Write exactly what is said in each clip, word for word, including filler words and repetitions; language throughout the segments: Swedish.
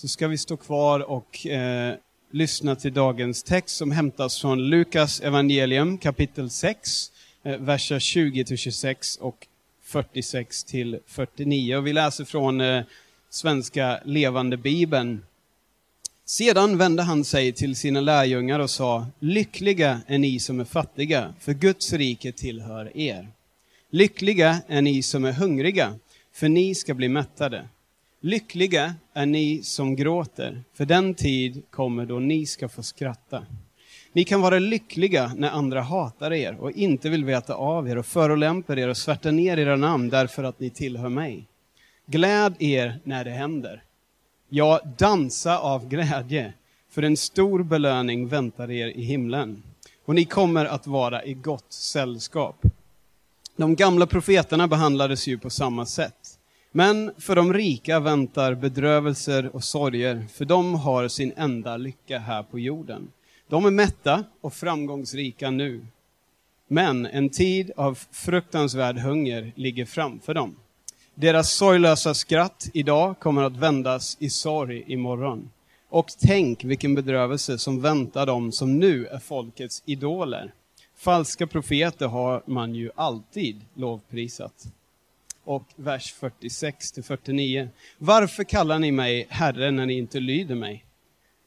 så ska vi stå kvar och eh, lyssna till dagens text som hämtas från Lukas evangelium kapitel sex, eh, verser tjugo till tjugosex och fyrtiosex till fyrtionio. Och vi läser från eh, Svenska levande Bibeln. Sedan vände han sig till sina lärjungar och sa: lyckliga är ni som är fattiga, för Guds rike tillhör er. Lyckliga är ni som är hungriga, för ni ska bli mättade. Lyckliga är ni som gråter, för den tid kommer då ni ska få skratta. Ni kan vara lyckliga när andra hatar er och inte vill veta av er och förolämpar er och svärtar ner era namn därför att ni tillhör mig. Gläd er när det händer. Ja, dansa av glädje, för en stor belöning väntar er i himlen. Och ni kommer att vara i gott sällskap. De gamla profeterna behandlades ju på samma sätt. Men för de rika väntar bedrövelser och sorger, för de har sin enda lycka här på jorden. De är mätta och framgångsrika nu. Men en tid av fruktansvärd hunger ligger framför dem. Deras sorglösa skratt idag kommer att vändas i sorg imorgon. Och tänk vilken bedrövelse som väntar dem som nu är folkets idoler. Falska profeter har man ju alltid lovprisat. Och vers fyrtiosex till fyrtionio. Varför kallar ni mig herre när ni inte lyder mig?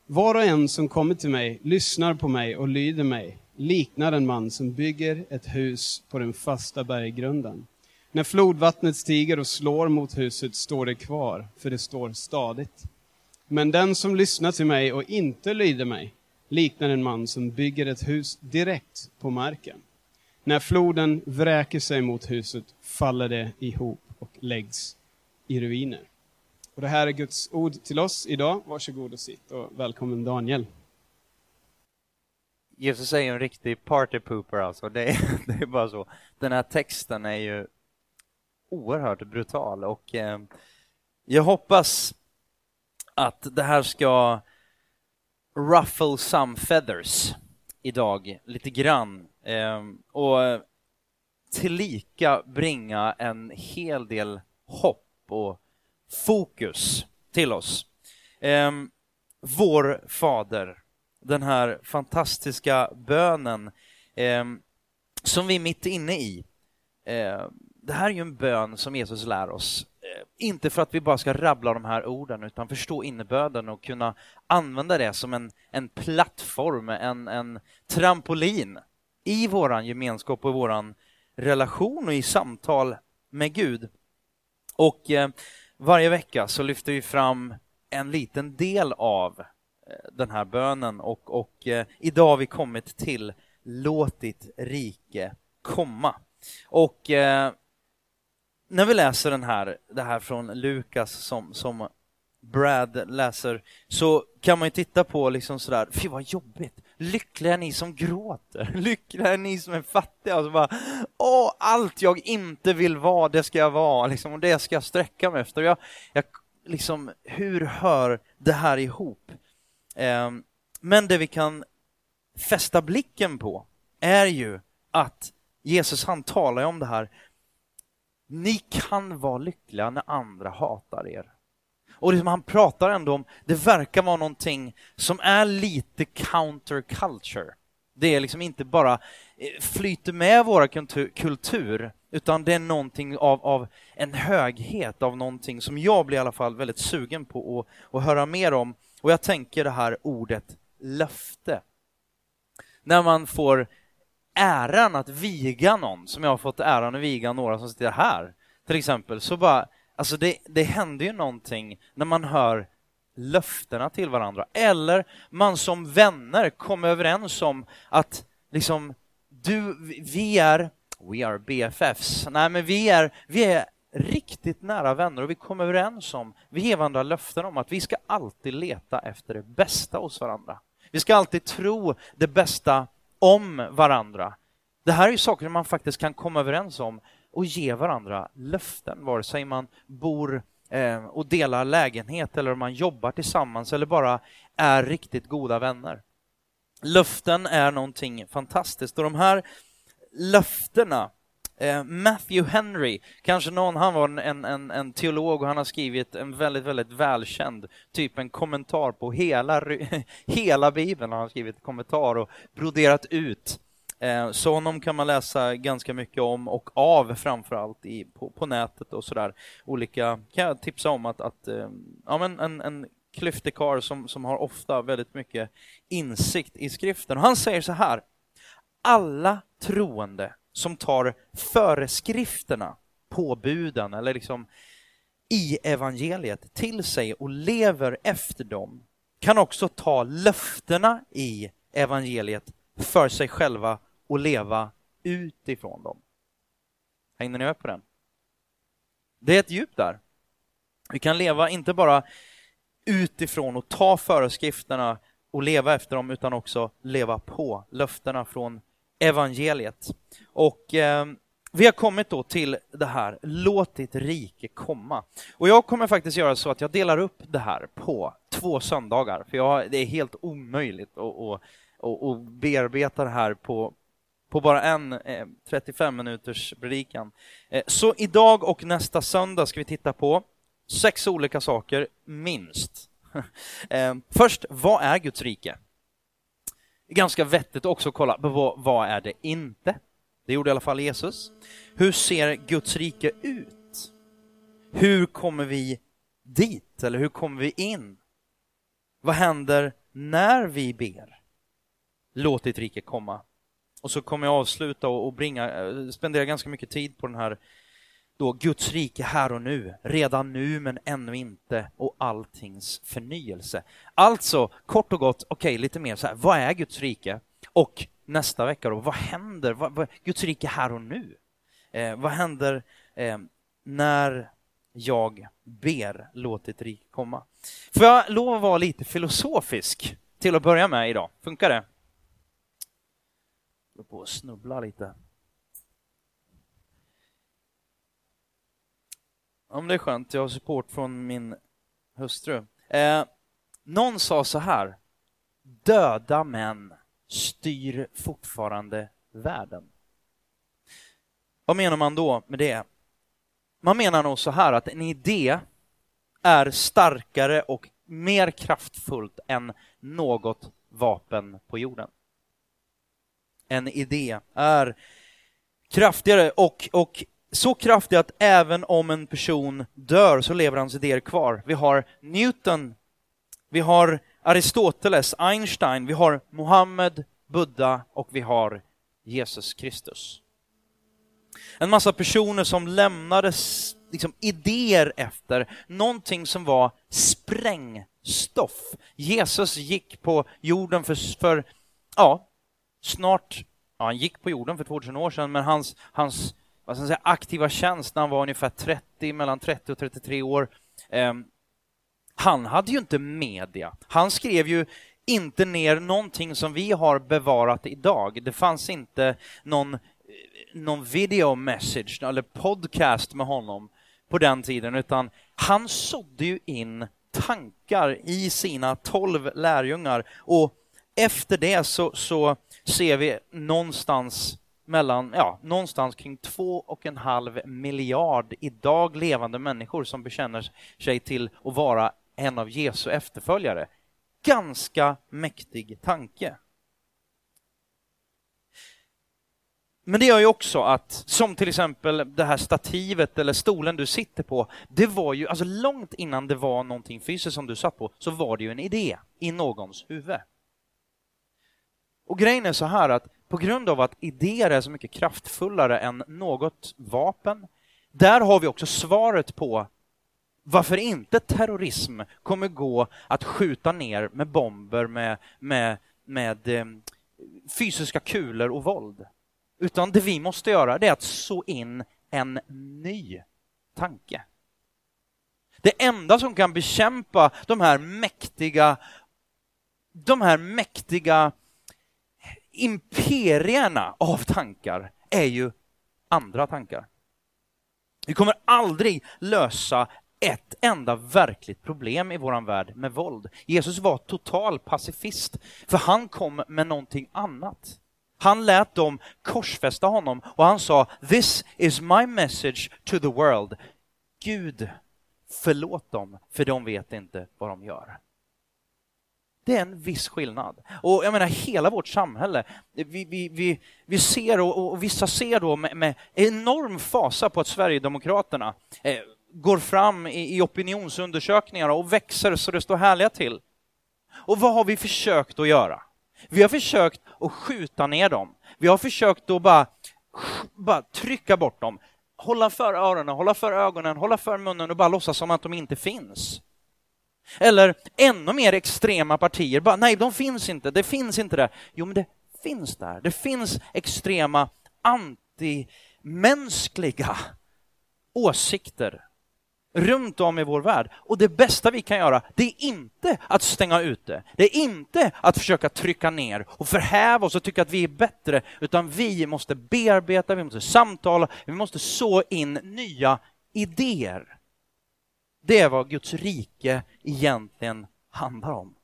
Var och en som kommer till mig lyssnar på mig och lyder mig liknar en man som bygger ett hus på den fasta berggrunden. När flodvattnet stiger och slår mot huset står det kvar, för det står stadigt. Men den som lyssnar till mig och inte lyder mig liknar en man som bygger ett hus direkt på marken. När floden vräker sig mot huset faller det ihop och läggs i ruiner. Och det här är Guds ord till oss idag. Varsågod och sitt och välkommen Daniel. Jesus är ju en riktig partypooper alltså. Det är, det är bara så. Den här texten är ju oerhört brutal och eh, jag hoppas att det här ska ruffle some feathers idag lite grann eh, och tillika bringa en hel del hopp och fokus till oss. Eh, vår fader, den här fantastiska bönen eh, som vi är mitt inne i. Eh, Det här är ju en bön som Jesus lär oss. Inte för att vi bara ska rabbla de här orden utan förstå innebörden och kunna använda det som en, en plattform, en, en trampolin i våran gemenskap och i våran relation och i samtal med Gud. Och eh, varje vecka så lyfter vi fram en liten del av eh, den här bönen och, och eh, idag har vi kommit till låt ditt rike komma. Och eh, När vi läser den här, det här från Lukas som, som Brad läser, så kan man ju titta på liksom sådär, fy vad jobbigt, lyckliga är ni som gråter, lyckliga är ni som är fattiga, och så bara, åh, allt jag inte vill vara, det ska jag vara, liksom, och det ska jag sträcka mig efter. Jag, jag, liksom, hur hör det här ihop? Eh, men det vi kan fästa blicken på är ju att Jesus, han talar om det här. Ni kan vara lyckliga när andra hatar er. Och det som han pratar ändå om, det verkar vara någonting som är lite counterculture. Det är liksom inte bara flyter med våra kultur, utan det är någonting av, av en höghet, av någonting som jag blir i alla fall väldigt sugen på att och höra mer om. Och jag tänker det här ordet löfte. När man får äran att viga någon, som jag har fått äran att viga några som sitter här till exempel, så bara, alltså det, det händer ju någonting när man hör löftena till varandra, eller man som vänner kommer överens om att liksom, du, vi är we are B F Fs, nej men vi är, vi är riktigt nära vänner och vi kommer överens om, vi ger varandra löften om att vi ska alltid leta efter det bästa hos varandra, vi ska alltid tro det bästa om varandra. Det här är ju saker man faktiskt kan komma överens om och ge varandra löften, vare sig man bor eh, och delar lägenhet eller om man jobbar tillsammans eller bara är riktigt goda vänner. Löften är någonting fantastiskt och de här löftena eh, Matthew Henry, kanske någon, han var en, en, en teolog och han har skrivit en väldigt, väldigt välkänd typ en kommentar på hela, hela Bibeln. Han har skrivit en kommentar och broderat ut. Eh, så honom kan man läsa ganska mycket om och av framförallt i, på, på nätet och sådär. Olika, kan jag tipsa om att, att eh, ja, men en, en klyftekar som, som har ofta väldigt mycket insikt i skriften. Och han säger så här: alla troende som tar föreskrifterna, påbuden eller liksom i evangeliet till sig och lever efter dem kan också ta löftena i evangeliet för sig själva och leva utifrån dem. Hänger ni med på den? Det är ett djup där. Vi kan leva inte bara utifrån och ta föreskrifterna och leva efter dem utan också leva på löftena från evangeliet. Och eh, vi har kommit då till det här: låt ditt rike komma. Och jag kommer faktiskt göra så att jag delar upp det här på två söndagar. För jag, det är helt omöjligt att, att, att, att bearbeta det här på, på bara en eh, trettiofem minuters predikan. Eh, så idag och nästa söndag ska vi titta på sex olika saker minst. Först, vad är Guds rike? Ganska vettigt också att kolla på vad är det inte. Det gjorde i alla fall Jesus. Hur ser Guds rike ut? Hur kommer vi dit? Eller hur kommer vi in? Vad händer när vi ber? Låt ditt rike komma. Och så kommer jag avsluta och bringa, spendera ganska mycket tid på den här då Guds rike här och nu, redan nu men ännu inte, och alltings förnyelse. Alltså kort och gott, okej okay, lite mer så här: vad är Guds rike? Och nästa vecka då, vad händer? Vad, vad, Guds rike här och nu. Eh, vad händer eh, när jag ber låt ditt rike komma? Får jag lov att vara lite filosofisk till att börja med idag? Funkar det? Jag går på och snubblar lite. Om det är skönt, jag har support från min hustru. Eh, någon sa så här: döda män styr fortfarande världen. Vad menar man då med det? Man menar nog så här att en idé är starkare och mer kraftfullt än något vapen på jorden. En idé är kraftigare och... och så kraftigt att även om en person dör så lever hans idéer kvar. Vi har Newton, vi har Aristoteles, Einstein, vi har Mohammed, Buddha och vi har Jesus Kristus. En massa personer som lämnade liksom idéer efter, någonting som var sprängstoff. Jesus gick på jorden för, för ja, snart, ja, han gick på jorden för tvåtusen år sedan, men hans, hans vad ska jag säga, aktiva tjänst när han var ungefär trettio, mellan trettio och trettiotre år. Eh, han hade ju inte media. Han skrev ju inte ner någonting som vi har bevarat idag. Det fanns inte någon, någon video message eller podcast med honom på den tiden, utan han sådde ju in tankar i sina tolv lärjungar, och efter det så, så ser vi någonstans mellan, ja, någonstans kring två och en halv miljard idag levande människor som bekänner sig till att vara en av Jesu efterföljare. Ganska mäktig tanke. Men det gör ju också att, som till exempel det här stativet eller stolen du sitter på, det var ju, alltså långt innan det var någonting fysiskt som du satt på, så var det ju en idé i någons huvud. Och grejen är så här att på grund av att idéer är så mycket kraftfullare än något vapen, där har vi också svaret på varför inte terrorism kommer gå att skjuta ner med bomber, med, med, med eh, fysiska kulor och våld. Utan det vi måste göra, det är att så in en ny tanke. Det enda som kan bekämpa de här mäktiga de här mäktiga imperierna av tankar är ju andra tankar. Vi kommer aldrig lösa ett enda verkligt problem i våran värld med våld. Jesus var total pacifist, för han kom med någonting annat. Han lät dem korsfästa honom och han sa: "This is my message to the world. Gud, förlåt dem, för de vet inte vad de gör." Det är en viss skillnad. Och jag menar, hela vårt samhälle, vi, vi, vi, vi ser och, och vissa ser då med, med enorm fasa på att Sverigedemokraterna eh, går fram i, i opinionsundersökningar och växer så det står härliga till. Och vad har vi försökt att göra? Vi har försökt att skjuta ner dem. Vi har försökt att bara, bara trycka bort dem. Hålla för öronen, hålla för ögonen, hålla för munnen och bara låtsas som att de inte finns. Eller ännu mer extrema partier. Bara, nej, de finns inte. Det finns inte där. Jo, men det finns där. Det finns extrema antimänskliga åsikter runt om i vår värld. Och det bästa vi kan göra, det är inte att stänga ut det. Det är inte att försöka trycka ner och förhäva oss och tycka att vi är bättre. Utan vi måste bearbeta, vi måste samtala, vi måste så in nya idéer. Det är vad Guds rike egentligen handlar om.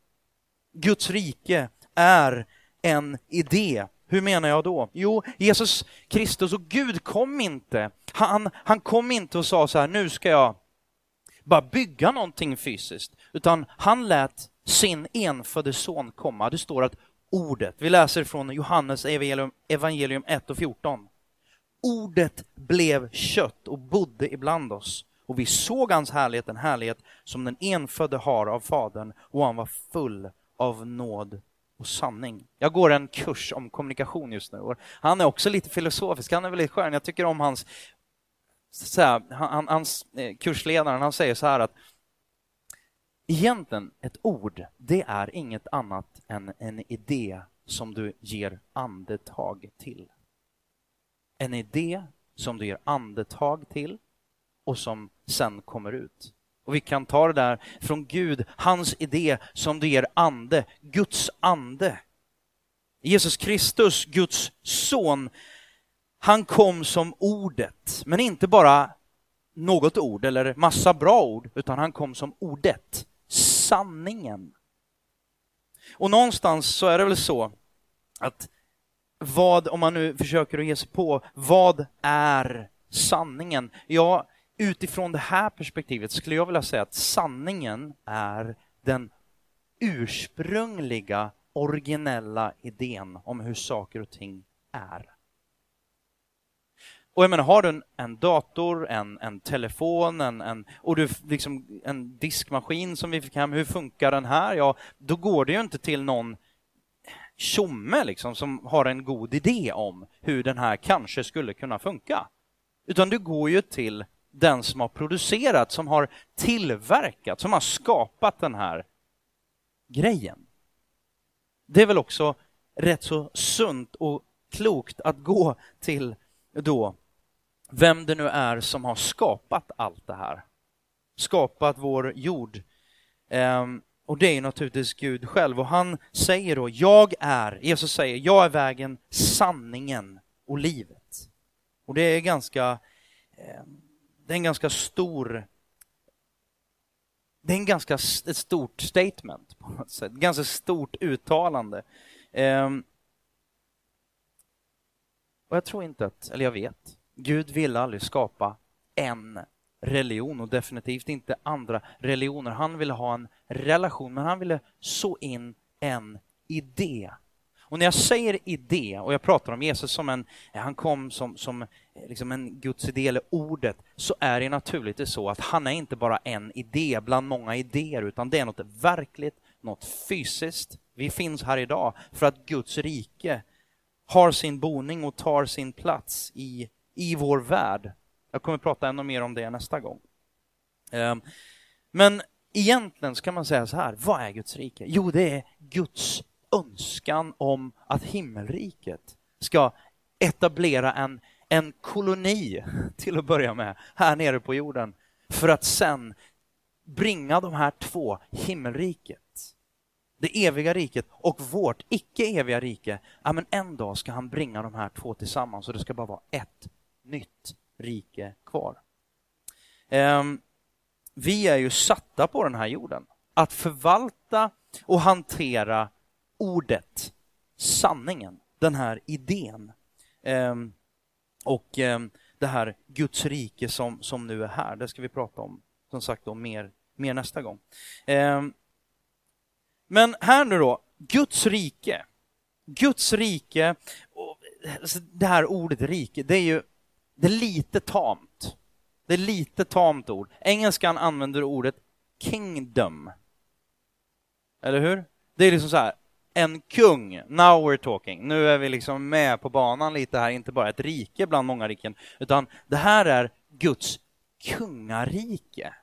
Guds rike är en idé. Hur menar jag då? Jo, Jesus Kristus och Gud kom inte. Han, han kom inte och sa så här: nu ska jag bara bygga någonting fysiskt. Utan han lät sin enfödde son komma. Det står att ordet, vi läser från Johannes evangelium, evangelium ett och fjorton. Ordet blev kött och bodde ibland oss. Och vi såg hans härlighet, en härlighet som den enfödde har av Fadern, och han var full av nåd och sanning. Jag går en kurs om kommunikation just nu. Han är också lite filosofisk, han är väldigt skön. Jag tycker om hans, så här, han, hans kursledaren, han säger så här att egentligen ett ord, det är inget annat än en idé som du ger andetag till. En idé som du ger andetag till och som sen kommer ut. Och vi kan ta det där från Gud, hans idé som det ger ande, Guds ande. Jesus Kristus, Guds son, han kom som ordet. Men inte bara något ord eller massa bra ord, utan han kom som ordet, sanningen. Och någonstans så är det väl så att vad, om man nu försöker att ge sig på, vad är sanningen? Ja, utifrån det här perspektivet skulle jag vilja säga att sanningen är den ursprungliga, originella idén om hur saker och ting är. Och jag menar, har du en, en dator, en, en telefon, en, en, och du, liksom, en diskmaskin som vi fick hem, hur funkar den här? Ja, då går det ju inte till någon tjomme liksom, som har en god idé om hur den här kanske skulle kunna funka. Utan du går ju till den som har producerat, som har tillverkat, som har skapat den här grejen. Det är väl också rätt så sunt och klokt att gå till då vem det nu är som har skapat allt det här. Skapat vår jord. Ehm, och det är naturligtvis Gud själv. Och han säger då, jag är, Jesus säger, jag är vägen, sanningen och livet. Och det är ganska... Ehm, Det är en ganska stor, det är en ganska ett stort statement på något sätt, ganska stort uttalande. Ehm. Och jag tror inte att, eller jag vet, Gud vill aldrig skapa en religion och definitivt inte andra religioner. Han ville ha en relation, men han ville så in en idé. Och när jag säger idé, och jag pratar om Jesus som en, han kom som, som liksom en Guds idé eller ordet, så är det naturligtvis så att han är inte bara en idé bland många idéer, utan det är något verkligt, något fysiskt. Vi finns här idag för att Guds rike har sin boning och tar sin plats i, i vår värld. Jag kommer prata ännu mer om det nästa gång. Men egentligen ska man säga så här, vad är Guds rike? Jo, det är Guds önskan om att himmelriket ska etablera en, en koloni till att börja med här nere på jorden, för att sen bringa de här två, himmelriket, det eviga riket och vårt icke-eviga rike. Ja, men en dag ska han bringa de här två tillsammans och det ska bara vara ett nytt rike kvar. Um, vi är ju satta på den här jorden att förvalta och hantera ordet, sanningen. den här idén. Eh, och eh, det här Guds rike som, som nu är här. Det ska vi prata om, som sagt, om mer, mer nästa gång. Eh, men här nu då, Guds rike. Guds rike, det här ordet rike, det är ju det är lite tamt. Det är lite tamt ord. Engelskan använder ordet kingdom. Eller hur? Det är liksom så här, en kung, now we're talking. Nu är vi liksom med på banan lite här, inte bara ett rike bland många riken, utan det här är Guds kungarike.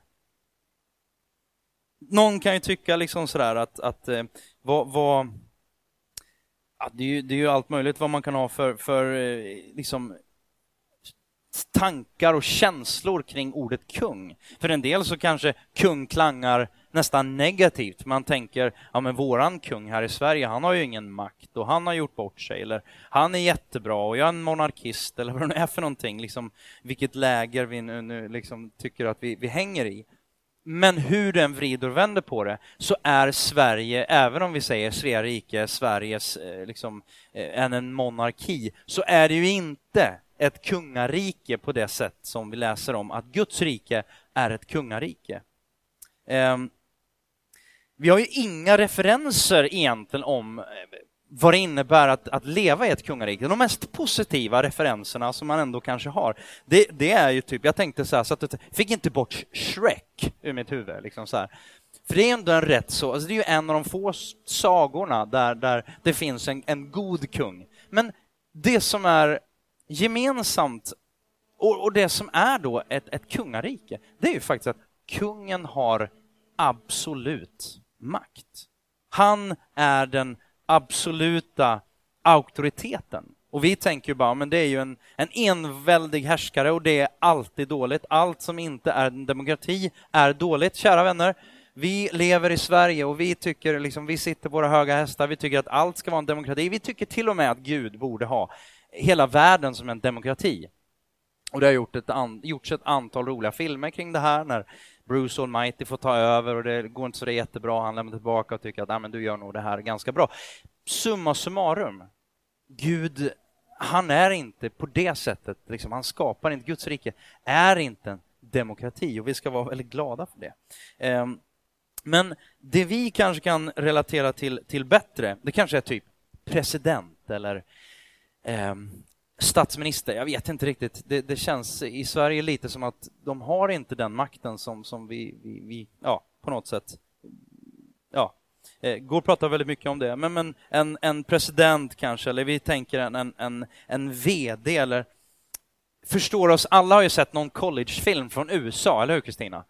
Någon kan ju tycka liksom sådär att, att vad, vad ja, det, är ju, det är ju allt möjligt vad man kan ha för, för liksom tankar och känslor kring ordet kung. För en del så kanske kung klangar nästan negativt. Man tänker, ja men våran kung här i Sverige, han har ju ingen makt och han har gjort bort sig, eller han är jättebra och jag är en monarkist, eller vad det är för någonting, liksom, vilket läger vi nu, nu liksom tycker att vi, vi hänger i. Men hur den vrider och vänder på det, så är Sverige, även om vi säger Svea rike, Sveriges liksom, än en monarki, så är det ju inte ett kungarike på det sätt som vi läser om, att Guds rike är ett kungarike. Um, vi har ju inga referenser egentligen om vad det innebär att, att leva i ett kungarike. De mest positiva referenserna som man ändå kanske har, det, det är ju typ, jag tänkte så här, så att jag fick inte bort Shrek ur mitt huvud. Liksom så här. För det är ändå en rätt så, alltså det är ju en av de få sagorna där, där det finns en, en god kung. Men det som är gemensamt och, och det som är då ett, ett kungarike, det är ju faktiskt att kungen har absolut makt. Han är den absoluta auktoriteten. Och vi tänker ju bara, men det är ju en, en enväldig härskare och det är alltid dåligt. Allt som inte är en demokrati är dåligt, kära vänner. Vi lever i Sverige och vi tycker liksom, vi sitter på våra höga hästar, vi tycker att allt ska vara en demokrati. Vi tycker till och med att Gud borde ha hela världen som en demokrati. Och det har gjort ett an- gjorts ett antal roliga filmer kring det här, när Bruce Almighty får ta över och det går inte så det är jättebra. Han lämnar tillbaka och tycker att ah, men du gör nog det här ganska bra. Summa summarum. Gud, han är inte på det sättet. Liksom, han skapar inte. Guds rike är inte en demokrati. Och vi ska vara väldigt glada för det. Um, men det vi kanske kan relatera till, till bättre, det kanske är typ president eller... Um, statsminister, jag vet inte riktigt. Det, det känns i Sverige lite som att de har inte den makten som, som vi, vi, vi ja, på något sätt ja, eh, går och pratar väldigt mycket om det. Men, men en, en president kanske, eller vi tänker en, en, en, en vd eller förstår oss, alla har ju sett någon collegefilm från U S A, eller hur Kristina?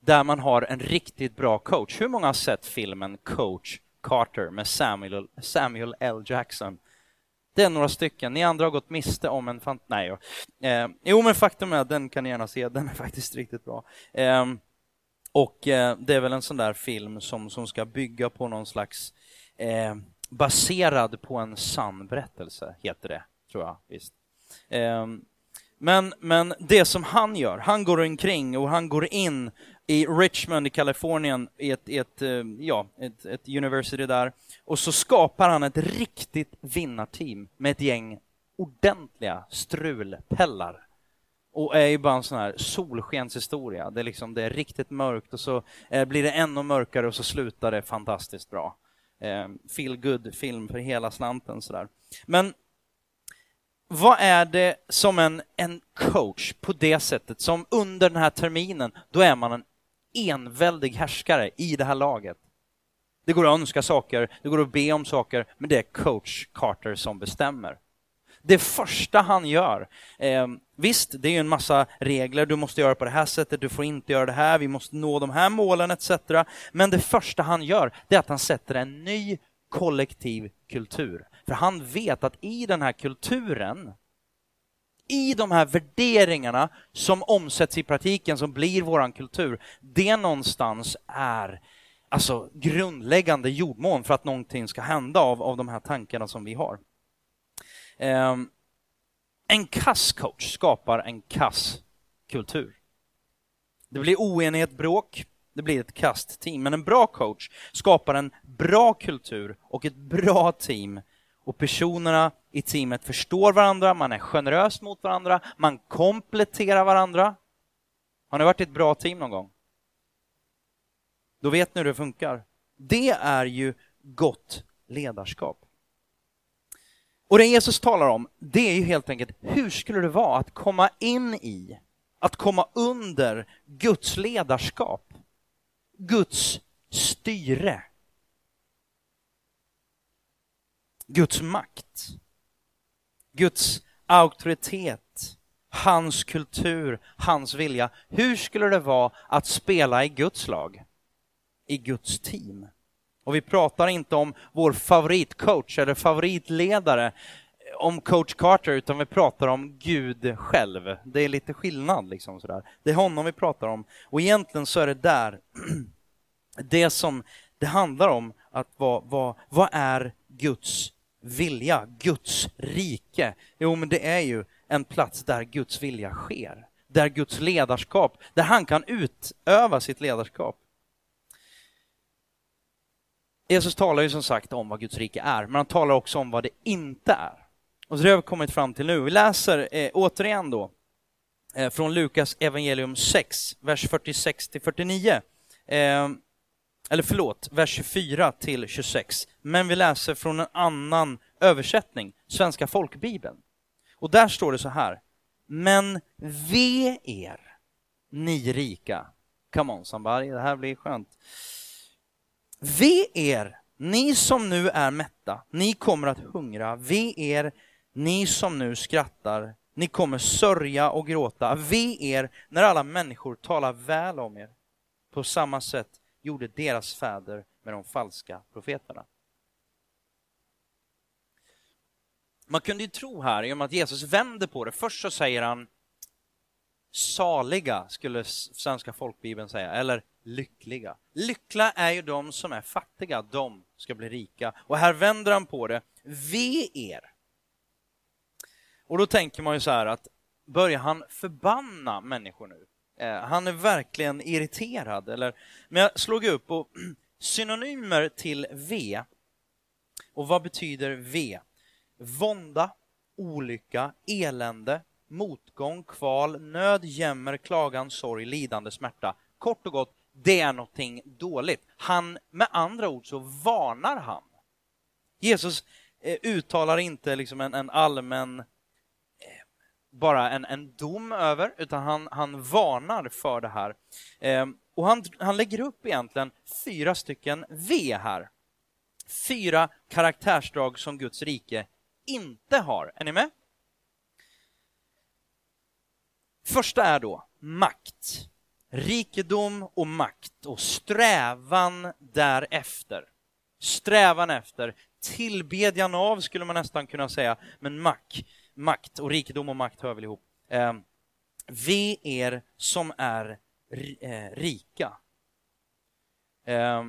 Där man har en riktigt bra coach. Hur många har sett filmen Coach Carter med Samuel, Samuel L. Jackson? Det är några stycken. Ni andra har gått miste om en fant... Nej, eh, jo, men faktum är att den kan ni gärna se. Den är faktiskt riktigt bra. Eh, och eh, det är väl en sån där film som, som ska bygga på någon slags... Eh, baserad på en sann berättelse, heter det, tror jag. Visst. Eh, men, men det som han gör, han går omkring och han går in i Richmond i Kalifornien, i ett, ett, ja, ett, ett university där. Och så skapar han ett riktigt vinnarteam med ett gäng ordentliga strulpellar. Och är ju bara en sån här solskenshistoria. Det är, liksom, det är riktigt mörkt och så blir det ännu mörkare och så slutar det fantastiskt bra. Feel good film för hela slanten. Sådär. Men vad är det som en, en coach på det sättet som under den här terminen, då är man en enväldig härskare i det här laget. Det går att önska saker, det går att be om saker, men det är coach Carter som bestämmer. Det första han gör, eh, visst det är ju en massa regler, du måste göra på det här sättet, du får inte göra det här, vi måste nå de här målen et cetera. Men det första han gör, det är att han sätter en ny kollektiv kultur. För han vet att i den här kulturen, i de här värderingarna som omsätts i praktiken, som blir våran kultur, det någonstans är alltså grundläggande jordmån för att någonting ska hända av, av de här tankarna som vi har. Eh, en kasscoach skapar en kasskultur. Det blir oenighet, bråk, det blir ett kasst team. Men en bra coach skapar en bra kultur och ett bra team. Och personerna i teamet förstår varandra, man är generös mot varandra, man kompletterar varandra. Har ni varit ett bra team någon gång? Då vet ni hur det funkar. Det är ju gott ledarskap. Och det Jesus talar om, det är ju helt enkelt hur skulle det vara att komma in i, att komma under Guds ledarskap, Guds styre, Guds makt, Guds auktoritet, hans kultur, hans vilja. Hur skulle det vara att spela i Guds lag, i Guds team? Och vi pratar inte om vår favoritcoach eller favoritledare, om Coach Carter, utan vi pratar om Gud själv. Det är lite skillnad liksom sådär. Det är honom vi pratar om. Och egentligen så är det där det som det handlar om, att vad, vad, vad är Guds vilja, Guds rike? Jo, men det är ju en plats där Guds vilja sker, där Guds ledarskap, där han kan utöva sitt ledarskap. Jesus talar ju som sagt om vad Guds rike är, men han talar också om vad det inte är. Och så det har vi kommit fram till nu. Vi läser eh, återigen då eh, från Lukas evangelium sex, vers fyrtiosex till fyrtionio. Eh, eller förlåt, vers tjugofyra till tjugosex. Men vi läser från en annan översättning, Svenska folkbibeln. Och där står det så här: men ve er, ni rika. Come on somebody, det här blir skönt. Ve er, ni som nu är mätta, ni kommer att hungra. Ve er, ni som nu skrattar, ni kommer sörja och gråta. Ve er, när alla människor talar väl om er. På samma sätt gjorde deras fäder med de falska profeterna. Man kunde ju tro här, i och med att Jesus vänder på det. Först så säger han saliga, skulle Svenska folkbibeln säga, eller lyckliga. Lyckliga är ju de som är fattiga, de ska bli rika. Och här vänder han på det: ve er. Och då tänker man ju så här att börjar han förbanna människor nu? Eh, han är verkligen irriterad. Eller? Men jag slog upp och synonymer till ve. Och vad betyder ve? Vånda, olycka, elände, motgång, kval, nöd, jämmer, klagan, sorg, lidande, smärta. Kort och gott, det är någonting dåligt. Han, med andra ord så varnar han. Jesus eh, uttalar inte liksom en, en allmän, eh, bara en, en dom över, utan han, han varnar för det här. Eh, och han, han lägger upp egentligen fyra stycken V här. Fyra karaktärsdrag som Guds rike inte har. Är ni med? Första är då makt. Rikedom och makt och strävan därefter. Strävan efter. Tillbedjan av skulle man nästan kunna säga. Men makt, makt och rikedom och makt hör väl ihop. Eh, vi er som är eh, rika. Eh,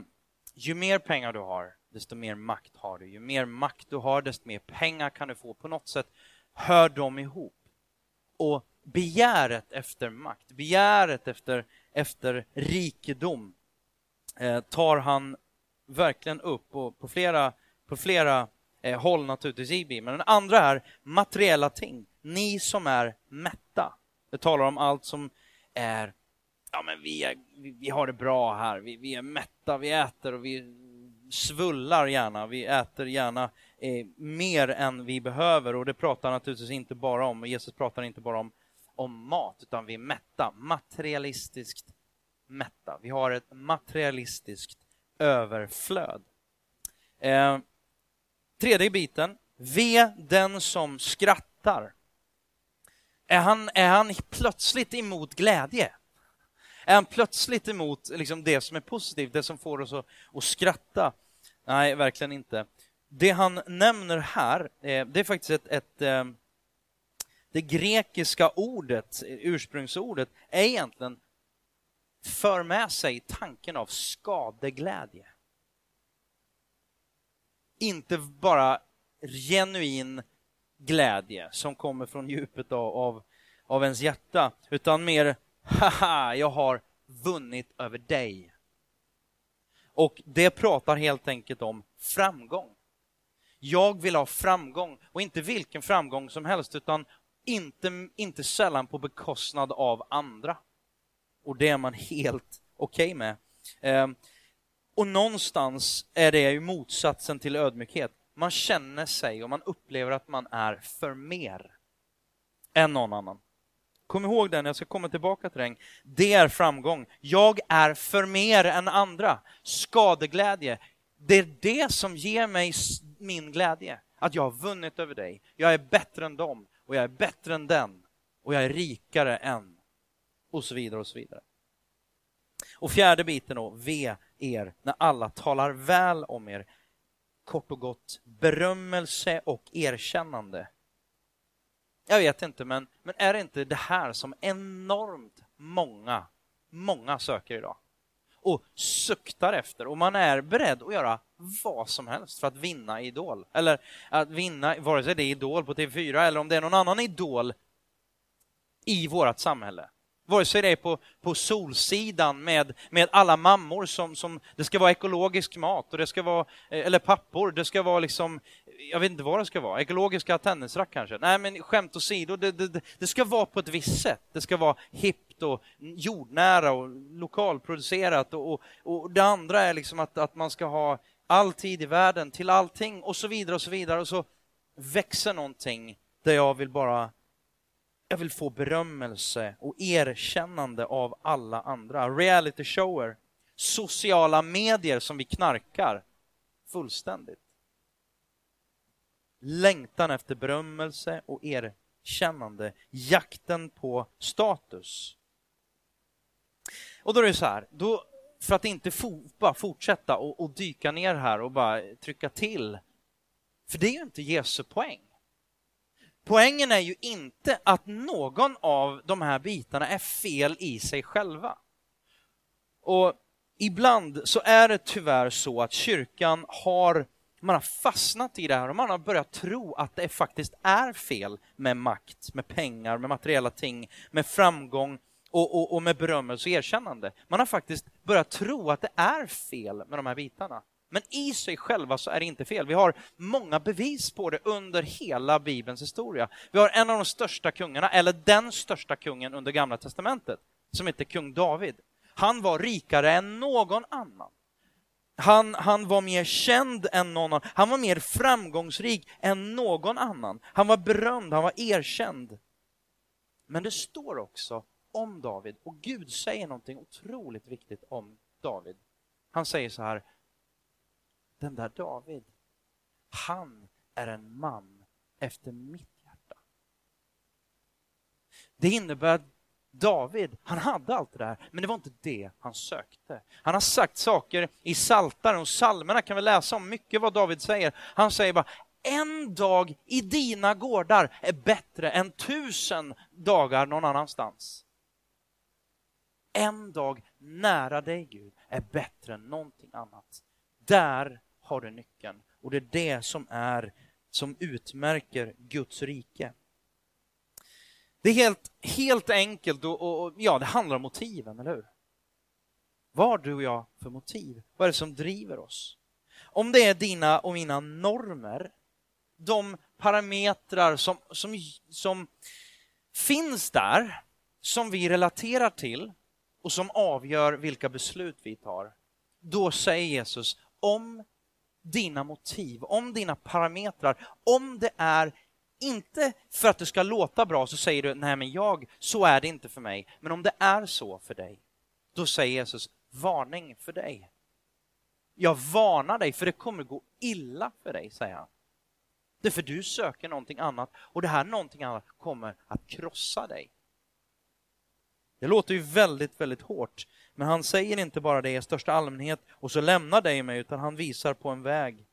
ju mer pengar du har, desto mer makt har du. Ju mer makt du har, desto mer pengar kan du få. På något sätt hör de ihop. Och begäret efter makt, begäret efter, efter rikedom eh, tar han verkligen upp och på flera, på flera eh, håll naturligtvis i Bibeln. Men den andra är materiella ting. Ni som är mätta. Det talar om allt som är, ja men vi, är, vi, vi har det bra här, vi, vi är mätta, vi äter och vi svullar gärna, vi äter gärna eh, mer än vi behöver. Och det pratar naturligtvis inte bara om, och Jesus pratar inte bara om om mat, utan vi är mätta, materialistiskt mätta. Vi har ett materialistiskt överflöd. Eh, tredje biten, ve den som skrattar. Är han, är han plötsligt emot glädje? Är han plötsligt emot liksom det som är positivt, det som får oss att, att skratta? Nej, verkligen inte. Det han nämner här, eh, det är faktiskt ett... ett eh, det grekiska ordet, ursprungsordet, är egentligen för med sig tanken av skadeglädje. Inte bara genuin glädje som kommer från djupet av, av, av ens hjärta, utan mer, haha, jag har vunnit över dig. Och det pratar helt enkelt om framgång. Jag vill ha framgång, och inte vilken framgång som helst, utan inte, inte sällan på bekostnad av andra. Och det är man helt okej med. Eh, och någonstans är det ju motsatsen till ödmjukhet. Man känner sig och man upplever att man är för mer än någon annan. Kom ihåg den, jag ska komma tillbaka till den. Det är framgång. Jag är för mer än andra. Skadeglädje. Det är det som ger mig min glädje. Att jag har vunnit över dig. Jag är bättre än dem. Och jag är bättre än den. Och jag är rikare än. Och så vidare och så vidare. Och fjärde biten då. Ve er när alla talar väl om er. Kort och gott. Berömmelse och erkännande. Jag vet inte, men, men är det inte det här som enormt många, många söker idag? Och suktar efter. Och man är beredd att göra vad som helst för att vinna Idol. Eller att vinna, vare sig det är Idol på T V fyra eller om det är någon annan Idol i vårt samhälle. Vare sig det är på, på Solsidan med, med alla mammor som, som det ska vara ekologisk mat och det ska vara, eller pappor, det ska vara liksom, jag vet inte vad det ska vara, ekologiska tennisrack kanske. Nej, men skämt åsido, det, det, det ska vara på ett visst sätt. Det ska vara hippt och jordnära och lokalproducerat och, och, och det andra är liksom att, att man ska ha all tid i världen till allting och så vidare och så vidare, och så växer någonting där jag vill bara Jag vill få berömmelse och erkännande av alla andra. Reality shower. Sociala medier som vi knarkar. Fullständigt. Längtan efter berömmelse och erkännande. Jakten på status. Och då är det så här. Då, för att inte for, bara fortsätta och, och dyka ner här och bara trycka till. För det är ju inte Jesu poäng. Poängen är ju inte att någon av de här bitarna är fel i sig själva. Och ibland så är det tyvärr så att kyrkan har, man har fastnat i det här och man har börjat tro att det faktiskt är fel med makt, med pengar, med materiella ting, med framgång och, och, och med berömmelse och erkännande. Man har faktiskt börjat tro att det är fel med de här bitarna. Men i sig själva så är det inte fel. Vi har många bevis på det under hela Bibelns historia. Vi har en av de största kungarna, eller den största kungen under Gamla testamentet, som heter kung David. Han var rikare än någon annan. Han, han var mer känd än någon annan. Han var mer framgångsrik än någon annan. Han var berömd, han var erkänd. Men det står också om David. Och Gud säger någonting otroligt viktigt om David. Han säger så här. Den där David, han är en man efter mitt hjärta. Det innebär att David, han hade allt det där, men det var inte det han sökte. Han har sagt saker i Psaltaren och psalmerna kan vi läsa om mycket vad David säger. Han säger bara, en dag i dina gårdar är bättre än tusen dagar någon annanstans. En dag nära dig Gud är bättre än någonting annat. Där har du nyckeln. Och det är det som är som utmärker Guds rike. Det är helt, helt enkelt och, och, och ja, det handlar om motiven, eller hur? Vad har du och jag för motiv? Vad är det som driver oss? Om det är dina och mina normer, de parametrar som, som, som finns där, som vi relaterar till och som avgör vilka beslut vi tar, då säger Jesus, om dina motiv, om dina parametrar, om det är inte för att det ska låta bra så säger du, nej men jag, så är det inte för mig. Men om det är så för dig, då säger Jesus, varning för dig. Jag varnar dig för det kommer gå illa för dig, säger han. Det är för du söker någonting annat och det här någonting annat kommer att krossa dig. Det låter ju väldigt, väldigt hårt. Men han säger inte bara det i största allmänhet och så lämnar dig mig, utan han visar på en väg.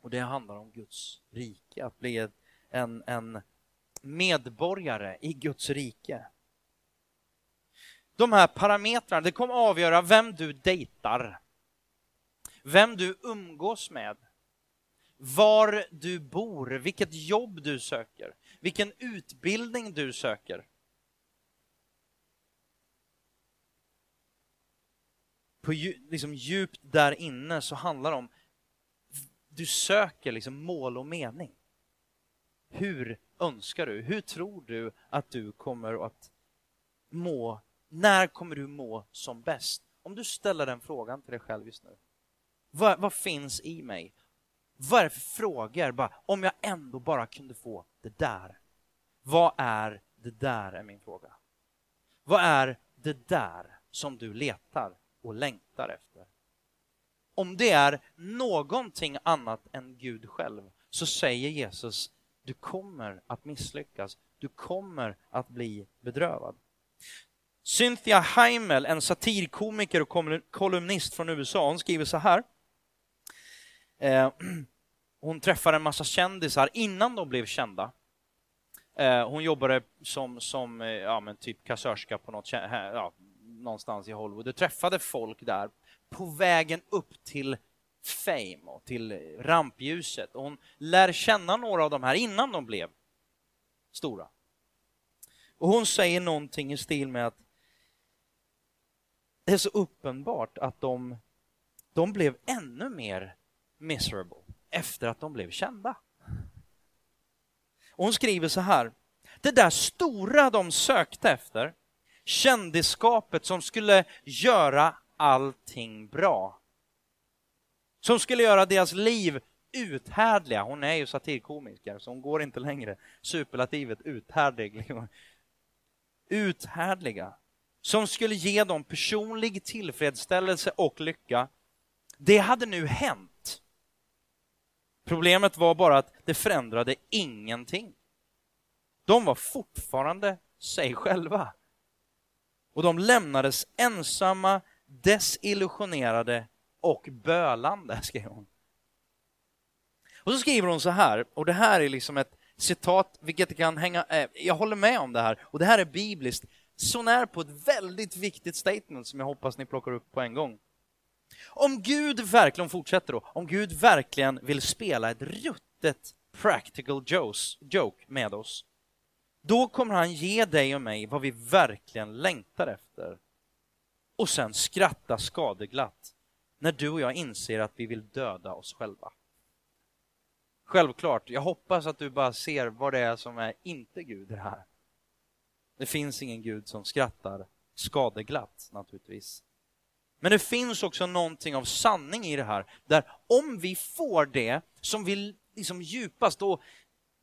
Och det handlar om Guds rike. Att bli en, en medborgare i Guds rike. De här parametrarna, det kommer avgöra vem du dejtar. Vem du umgås med. Var du bor, vilket jobb du söker. Vilken utbildning du söker. På liksom djupt där inne så handlar det om Du söker liksom mål och mening. Hur önskar du? Hur tror du att du kommer att må? När kommer du må som bäst? Om du ställer den frågan till dig själv just nu. Vad, vad finns i mig? Vad är det för frågor? Bara, om jag ändå bara kunde få det där. Vad är det där är min fråga. Vad är det där som du letar och längtar efter? Om det är någonting annat än Gud själv, så säger Jesus, du kommer att misslyckas. Du kommer att bli bedrövad. Cynthia Heimel, en satirkomiker och kolumnist från U S A, hon skriver så här. Eh, hon träffade en massa kändisar innan de blev kända. Eh, hon jobbade som, som ja, men typ kassörska på något, ja, någonstans i Hollywood. Du träffade folk där på vägen upp till fame och till rampljuset. Och hon lär känna några av de här innan de blev stora. Och hon säger någonting i stil med att det är så uppenbart att de, de blev ännu mer miserable efter att de blev kända. Och hon skriver så här. Det där stora de sökte efter, kändisskapet som skulle göra allting bra. Som skulle göra deras liv uthärdliga. Hon är ju satirkomiker så hon går inte längre. Superlativet uthärdlig. Uthärdliga. Som skulle ge dem personlig tillfredsställelse och lycka. Det hade nu hänt. Problemet var bara att det förändrade ingenting. De var fortfarande sig själva. Och de lämnades ensamma, desillusionerade och bölande, skriver hon. Och så skriver hon så här, och det här är liksom ett citat, vilket kan hänga, eh, jag håller med om det här, och det här är bibliskt, så när på ett väldigt viktigt statement som jag hoppas ni plockar upp på en gång. Om Gud verkligen fortsätter då, om Gud verkligen vill spela ett ruttet practical joke med oss, då kommer han ge dig och mig vad vi verkligen längtar efter. Och sen skratta skadeglatt när du och jag inser att vi vill döda oss själva. Självklart, jag hoppas att du bara ser vad det är som är inte Gud det här. Det finns ingen Gud som skrattar skadeglatt naturligtvis. Men det finns också någonting av sanning i det här. Där om vi får det som vi liksom djupast och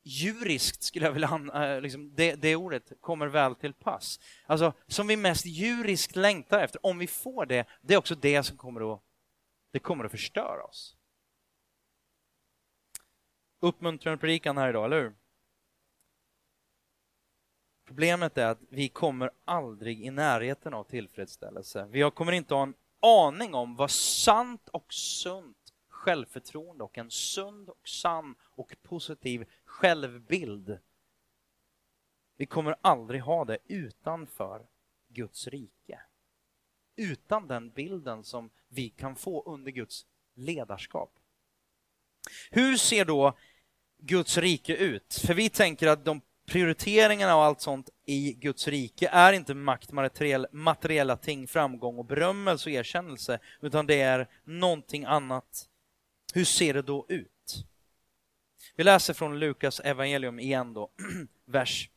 djuriskt skulle jag vilja an- liksom det, det ordet kommer väl till pass. Alltså som vi mest djuriskt längtar efter. Om vi får det, det är också det som kommer att, det kommer att förstöra oss. Uppmuntrande predikan här idag, eller hur? Problemet är att vi kommer aldrig i närheten av tillfredsställelse. Vi kommer inte ha en aning om vad sant och sunt självförtroende och en sund och sann och positiv självbild. Vi kommer aldrig ha det utanför Guds rike. Utan den bilden som vi kan få under Guds ledarskap. Hur ser då Guds rike ut? För vi tänker att de prioriteringarna och allt sånt i Guds rike är inte makt, materiella ting, framgång och berömmelse och erkännelse, utan det är någonting annat. Hur ser det då ut? Vi läser från Lukas evangelium igen då, vers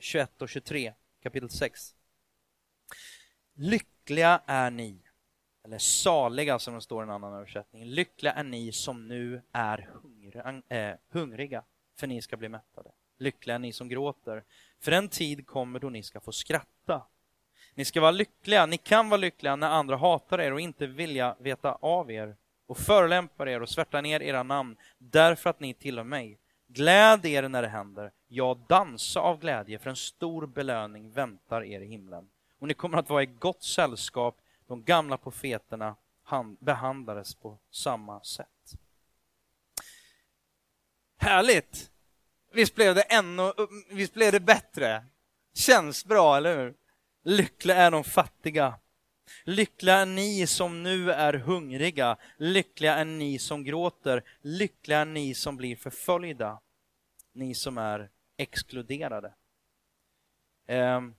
tjugoett och tjugotre, kapitel sex. Lyckliga är ni, eller saliga som det står i en annan översättning. Lyckliga är ni som nu är hungriga, för ni ska bli mättade. Lyckliga ni som gråter, för en tid kommer då ni ska få skratta. Ni ska vara lyckliga, ni kan vara lyckliga när andra hatar er och inte vilja veta av er och förolämpar er och svärtar ner era namn därför att ni tillhör mig. Gläd er när det händer, ja, dansa av glädje, för en stor belöning väntar er i himlen. Och ni kommer att vara i gott sällskap, de gamla profeterna behandlades på samma sätt. Härligt! Visst blev det ännu, visst blev det bättre. Känns bra, eller hur? Lyckliga är de fattiga. Lyckliga är ni som nu är hungriga. Lyckliga är ni som gråter. Lyckliga är ni som blir förföljda. Ni som är exkluderade. Ehm.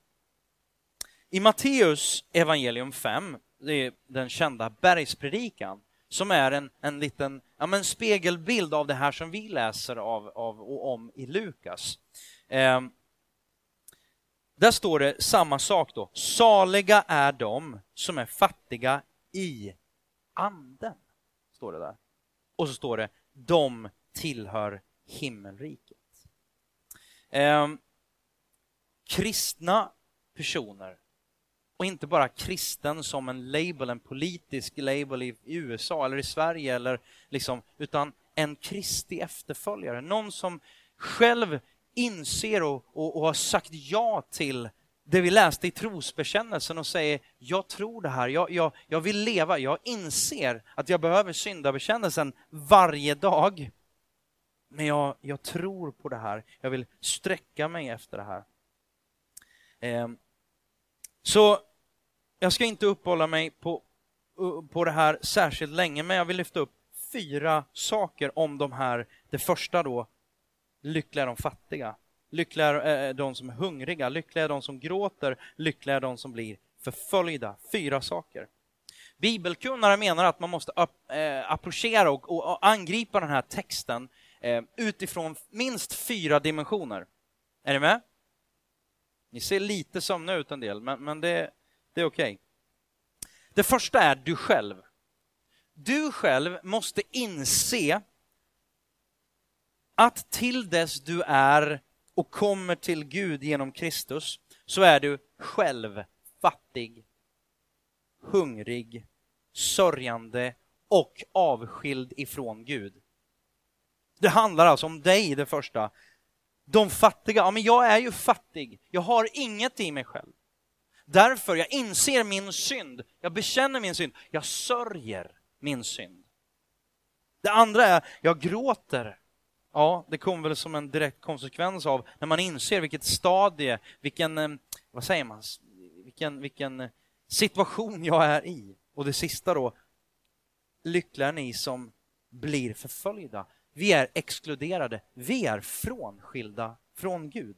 I Matteus evangelium fem, det är den kända bergspredikan, som är en, en liten ja, men spegelbild av det här som vi läser av, av och om i Lukas. Eh, där står det samma sak då. Saliga är de som är fattiga i anden, står det där. Och så står det, de tillhör himmelriket. Eh, kristna personer, och inte bara kristen som en label, en politisk label i U S A eller i Sverige, eller liksom, utan en kristi efterföljare. Någon som själv inser och, och, och har sagt ja till det vi läste i trosbekännelsen och säger, jag tror det här, jag, jag, jag vill leva, jag inser att jag behöver syndabekännelsen varje dag. Men jag, jag tror på det här, jag vill sträcka mig efter det här. Eh, Så jag ska inte uppehålla mig på, på det här särskilt länge, men jag vill lyfta upp fyra saker om de här. Det första då, lyckliga är de fattiga, lyckliga är de som är hungriga, lyckliga är de som gråter, lyckliga är de som blir förföljda. Fyra saker. Bibelkunnare menar att man måste ap- äh, approchera och, och, och angripa den här texten äh, utifrån minst fyra dimensioner. Är ni med? Ni ser lite sömna ut en del, men, men det, det är okej. Okay. Det första är du själv. Du själv måste inse att till dess du är och kommer till Gud genom Kristus, så är du själv fattig, hungrig, sörjande och avskild ifrån Gud. Det handlar alltså om dig, det första. De fattiga, ja men jag är ju fattig. Jag har inget i mig själv. Därför jag inser min synd. Jag bekänner min synd. Jag sörjer min synd. Det andra är, jag gråter. Ja, det kommer väl som en direkt konsekvens av när man inser vilket stadie, vilken, vad säger man, vilken, vilken situation jag är i. Och det sista då, lyckliga är ni som blir förföljda. Vi är exkluderade. Vi är frånskilda från Gud.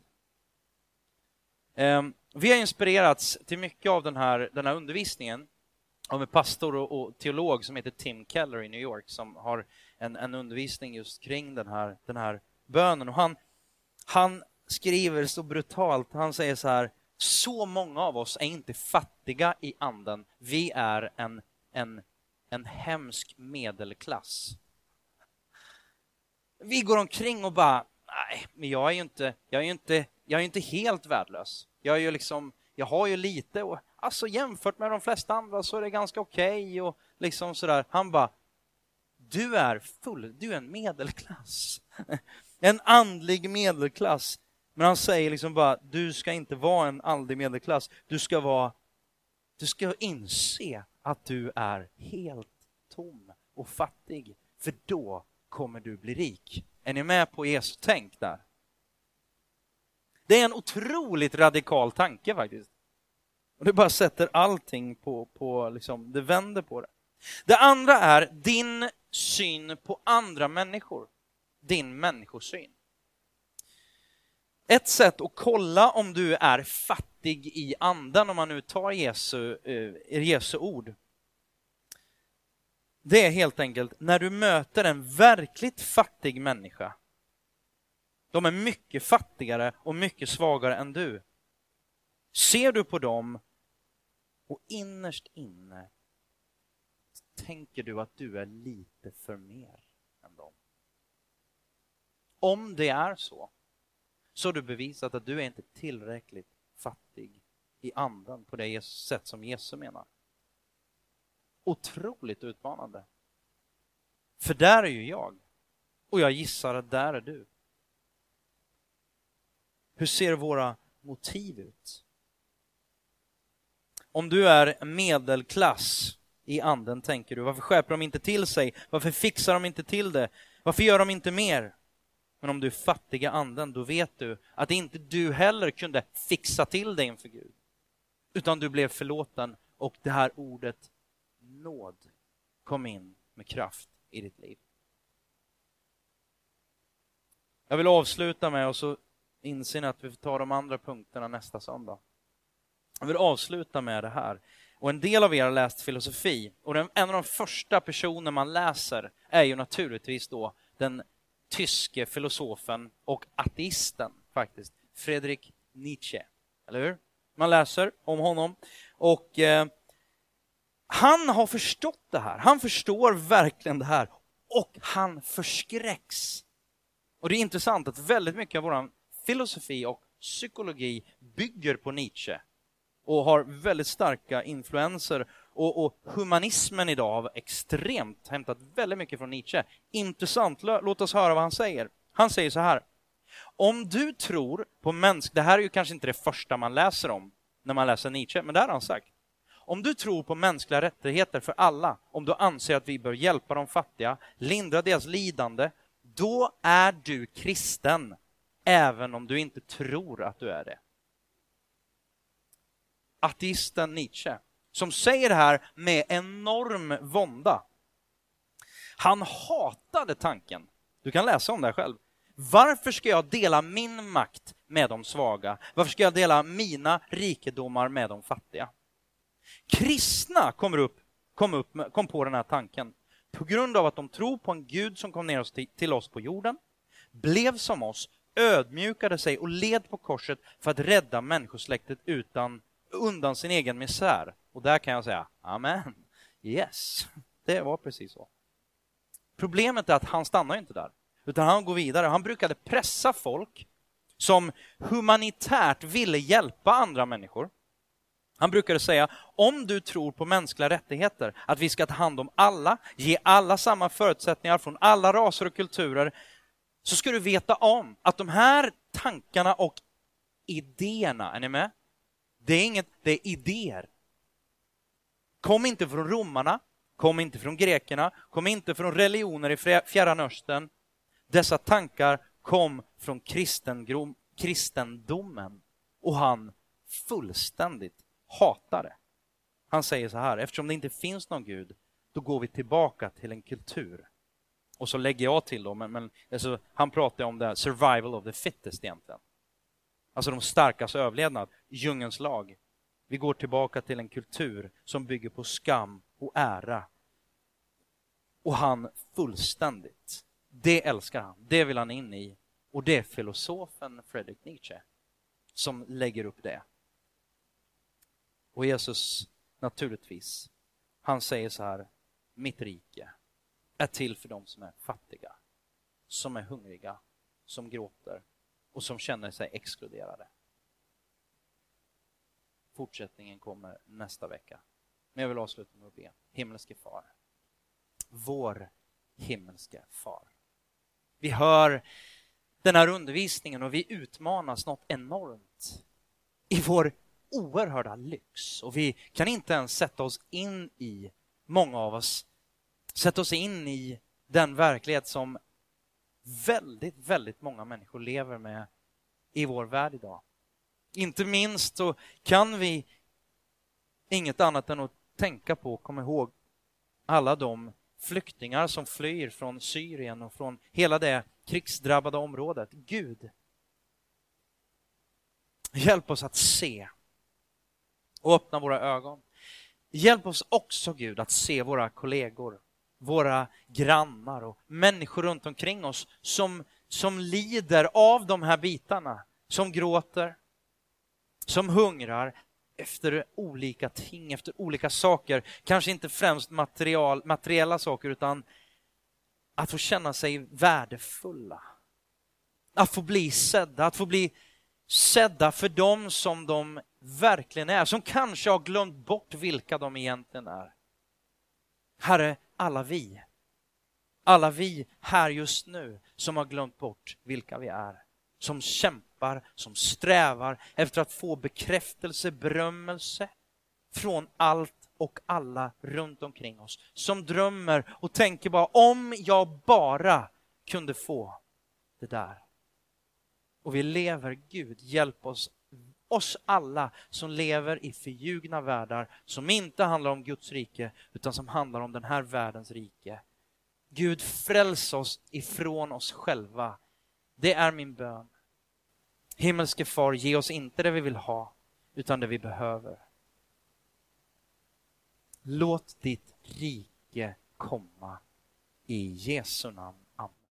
Eh, vi har inspirerats till mycket av den här, den här undervisningen av en pastor och, och teolog som heter Tim Keller i New York, som har en, en undervisning just kring den här, den här bönen. Och han, han skriver så brutalt. Han säger så här, så många av oss är inte fattiga i anden. Vi är en, en, en hemsk medelklass. Vi går omkring och bara, nej, men jag är ju inte, jag är ju inte, jag är ju inte helt värdelös. Jag är ju liksom, jag har ju lite, och alltså jämfört med de flesta andra så är det ganska okej okay och liksom sådär. Han bara, du är full, du är en medelklass. En andlig medelklass. Men han säger liksom bara, du ska inte vara en andlig medelklass. Du ska vara, du ska inse att du är helt tom och fattig. För då kommer du bli rik. Är ni med på Jesu tänk där? Det är en otroligt radikal tanke faktiskt. Och det bara sätter allting på, på liksom, det vänder på det. Det andra är din syn på andra människor. Din människosyn. Ett sätt att kolla om du är fattig i anden, om man nu tar Jesu, eh, Jesu ord. Det är helt enkelt när du möter en verkligt fattig människa. De är mycket fattigare och mycket svagare än du. Ser du på dem och innerst inne tänker du att du är lite för mer än dem. Om det är så, så har du bevisat att du är inte tillräckligt fattig i anden på det sätt som Jesus menar. Otroligt utmanande. För där är ju jag. Och jag gissar att där är du. Hur ser våra motiv ut? Om du är medelklass i anden, tänker du. Varför skärper de inte till sig? Varför fixar de inte till det? Varför gör de inte mer? Men om du är fattig i anden, då vet du att inte du heller kunde fixa till dig inför Gud. Utan du blev förlåten. Och det här ordet nåd kom in med kraft i ditt liv. Jag vill avsluta med, och så inser att vi tar de andra punkterna nästa söndag. Jag vill avsluta med det här. Och en del av er har läst filosofi. Och den, en av de första personer man läser är ju naturligtvis då den tyske filosofen och ateisten faktiskt, Friedrich Nietzsche. Eller hur? Man läser om honom. Och eh, han har förstått det här. Han förstår verkligen det här. Och han förskräcks. Och det är intressant att väldigt mycket av vår filosofi och psykologi bygger på Nietzsche. Och har väldigt starka influenser. Och, och humanismen idag har extremt hämtat väldigt mycket från Nietzsche. Intressant. Låt oss höra vad han säger. Han säger så här. Om du tror på mänsk... Det här är ju kanske inte det första man läser om när man läser Nietzsche. Men det här har han sagt. Om du tror på mänskliga rättigheter för alla. Om du anser att vi bör hjälpa de fattiga. Lindra deras lidande. Då är du kristen. Även om du inte tror att du är det. Ateisten Nietzsche, som säger det här med enorm vånda. Han hatade tanken. Du kan läsa om det här själv. Varför ska jag dela min makt med de svaga? Varför ska jag dela mina rikedomar med de fattiga? Kristna kommer upp, kom, upp, kom på den här tanken. På grund av att de tror på en Gud som kom ner oss till, till oss på jorden. Blev som oss, ödmjukade sig och led på korset för att rädda människosläktet utan undan sin egen misär. Och där kan jag säga, amen, yes, det var precis så. Problemet är att han stannar inte där, utan han går vidare. Han brukade pressa folk som humanitärt ville hjälpa andra människor. Han brukade säga, om du tror på mänskliga rättigheter, att vi ska ta hand om alla, ge alla samma förutsättningar från alla raser och kulturer, så ska du veta om att de här tankarna och idéerna, är ni med? Det är inget, det är idéer. Kom inte från romarna, kom inte från grekerna, kom inte från religioner i Fjärran Östern. Dessa tankar kom från kristendomen och han fullständigt hatade. Han säger så här, eftersom det inte finns någon Gud, då går vi tillbaka till en kultur. Och så lägger jag till dem, men, men alltså, han pratar om det här survival of the fittest egentligen. Alltså de starkas överlevnad, djungelns lag. Vi går tillbaka till en kultur som bygger på skam och ära. Och han fullständigt. Det älskar han, det vill han in i. Och det är filosofen Friedrich Nietzsche som lägger upp det. Och Jesus naturligtvis, han säger så här, mitt rike är till för de som är fattiga, som är hungriga, som gråter. Och som känner sig exkluderade. Fortsättningen kommer nästa vecka. Men jag vill avsluta med att be. Himmelske far. Vår himmelske far. Vi hör den här undervisningen och vi utmanas något enormt. I vår oerhörda lyx. Och vi kan inte ens sätta oss in i, många av oss, sätta oss in i den verklighet som väldigt, väldigt många människor lever med i vår värld idag. Inte minst så kan vi inget annat än att tänka på och komma ihåg alla de flyktingar som flyr från Syrien och från hela det krigsdrabbade området. Gud, hjälp oss att se och öppna våra ögon. Hjälp oss också, Gud, att se våra kollegor. Våra grannar och människor runt omkring oss som, som lider av de här bitarna. Som gråter, som hungrar efter olika ting, efter olika saker. Kanske inte främst material, materiella saker, utan att få känna sig värdefulla. Att få bli sedda, att få bli sedda för dem som de verkligen är. Som kanske har glömt bort vilka de egentligen är. Herre, alla vi, alla vi här just nu som har glömt bort vilka vi är. Som kämpar, som strävar efter att få bekräftelse, berömmelse från allt och alla runt omkring oss. Som drömmer och tänker bara, om jag bara kunde få det där. Och vi lever, Gud, hjälp oss. Oss alla som lever i förljugna världar som inte handlar om Guds rike utan som handlar om den här världens rike. Gud, fräls oss ifrån oss själva. Det är min bön. Himmelske far, ge oss inte det vi vill ha utan det vi behöver. Låt ditt rike komma i Jesu namn.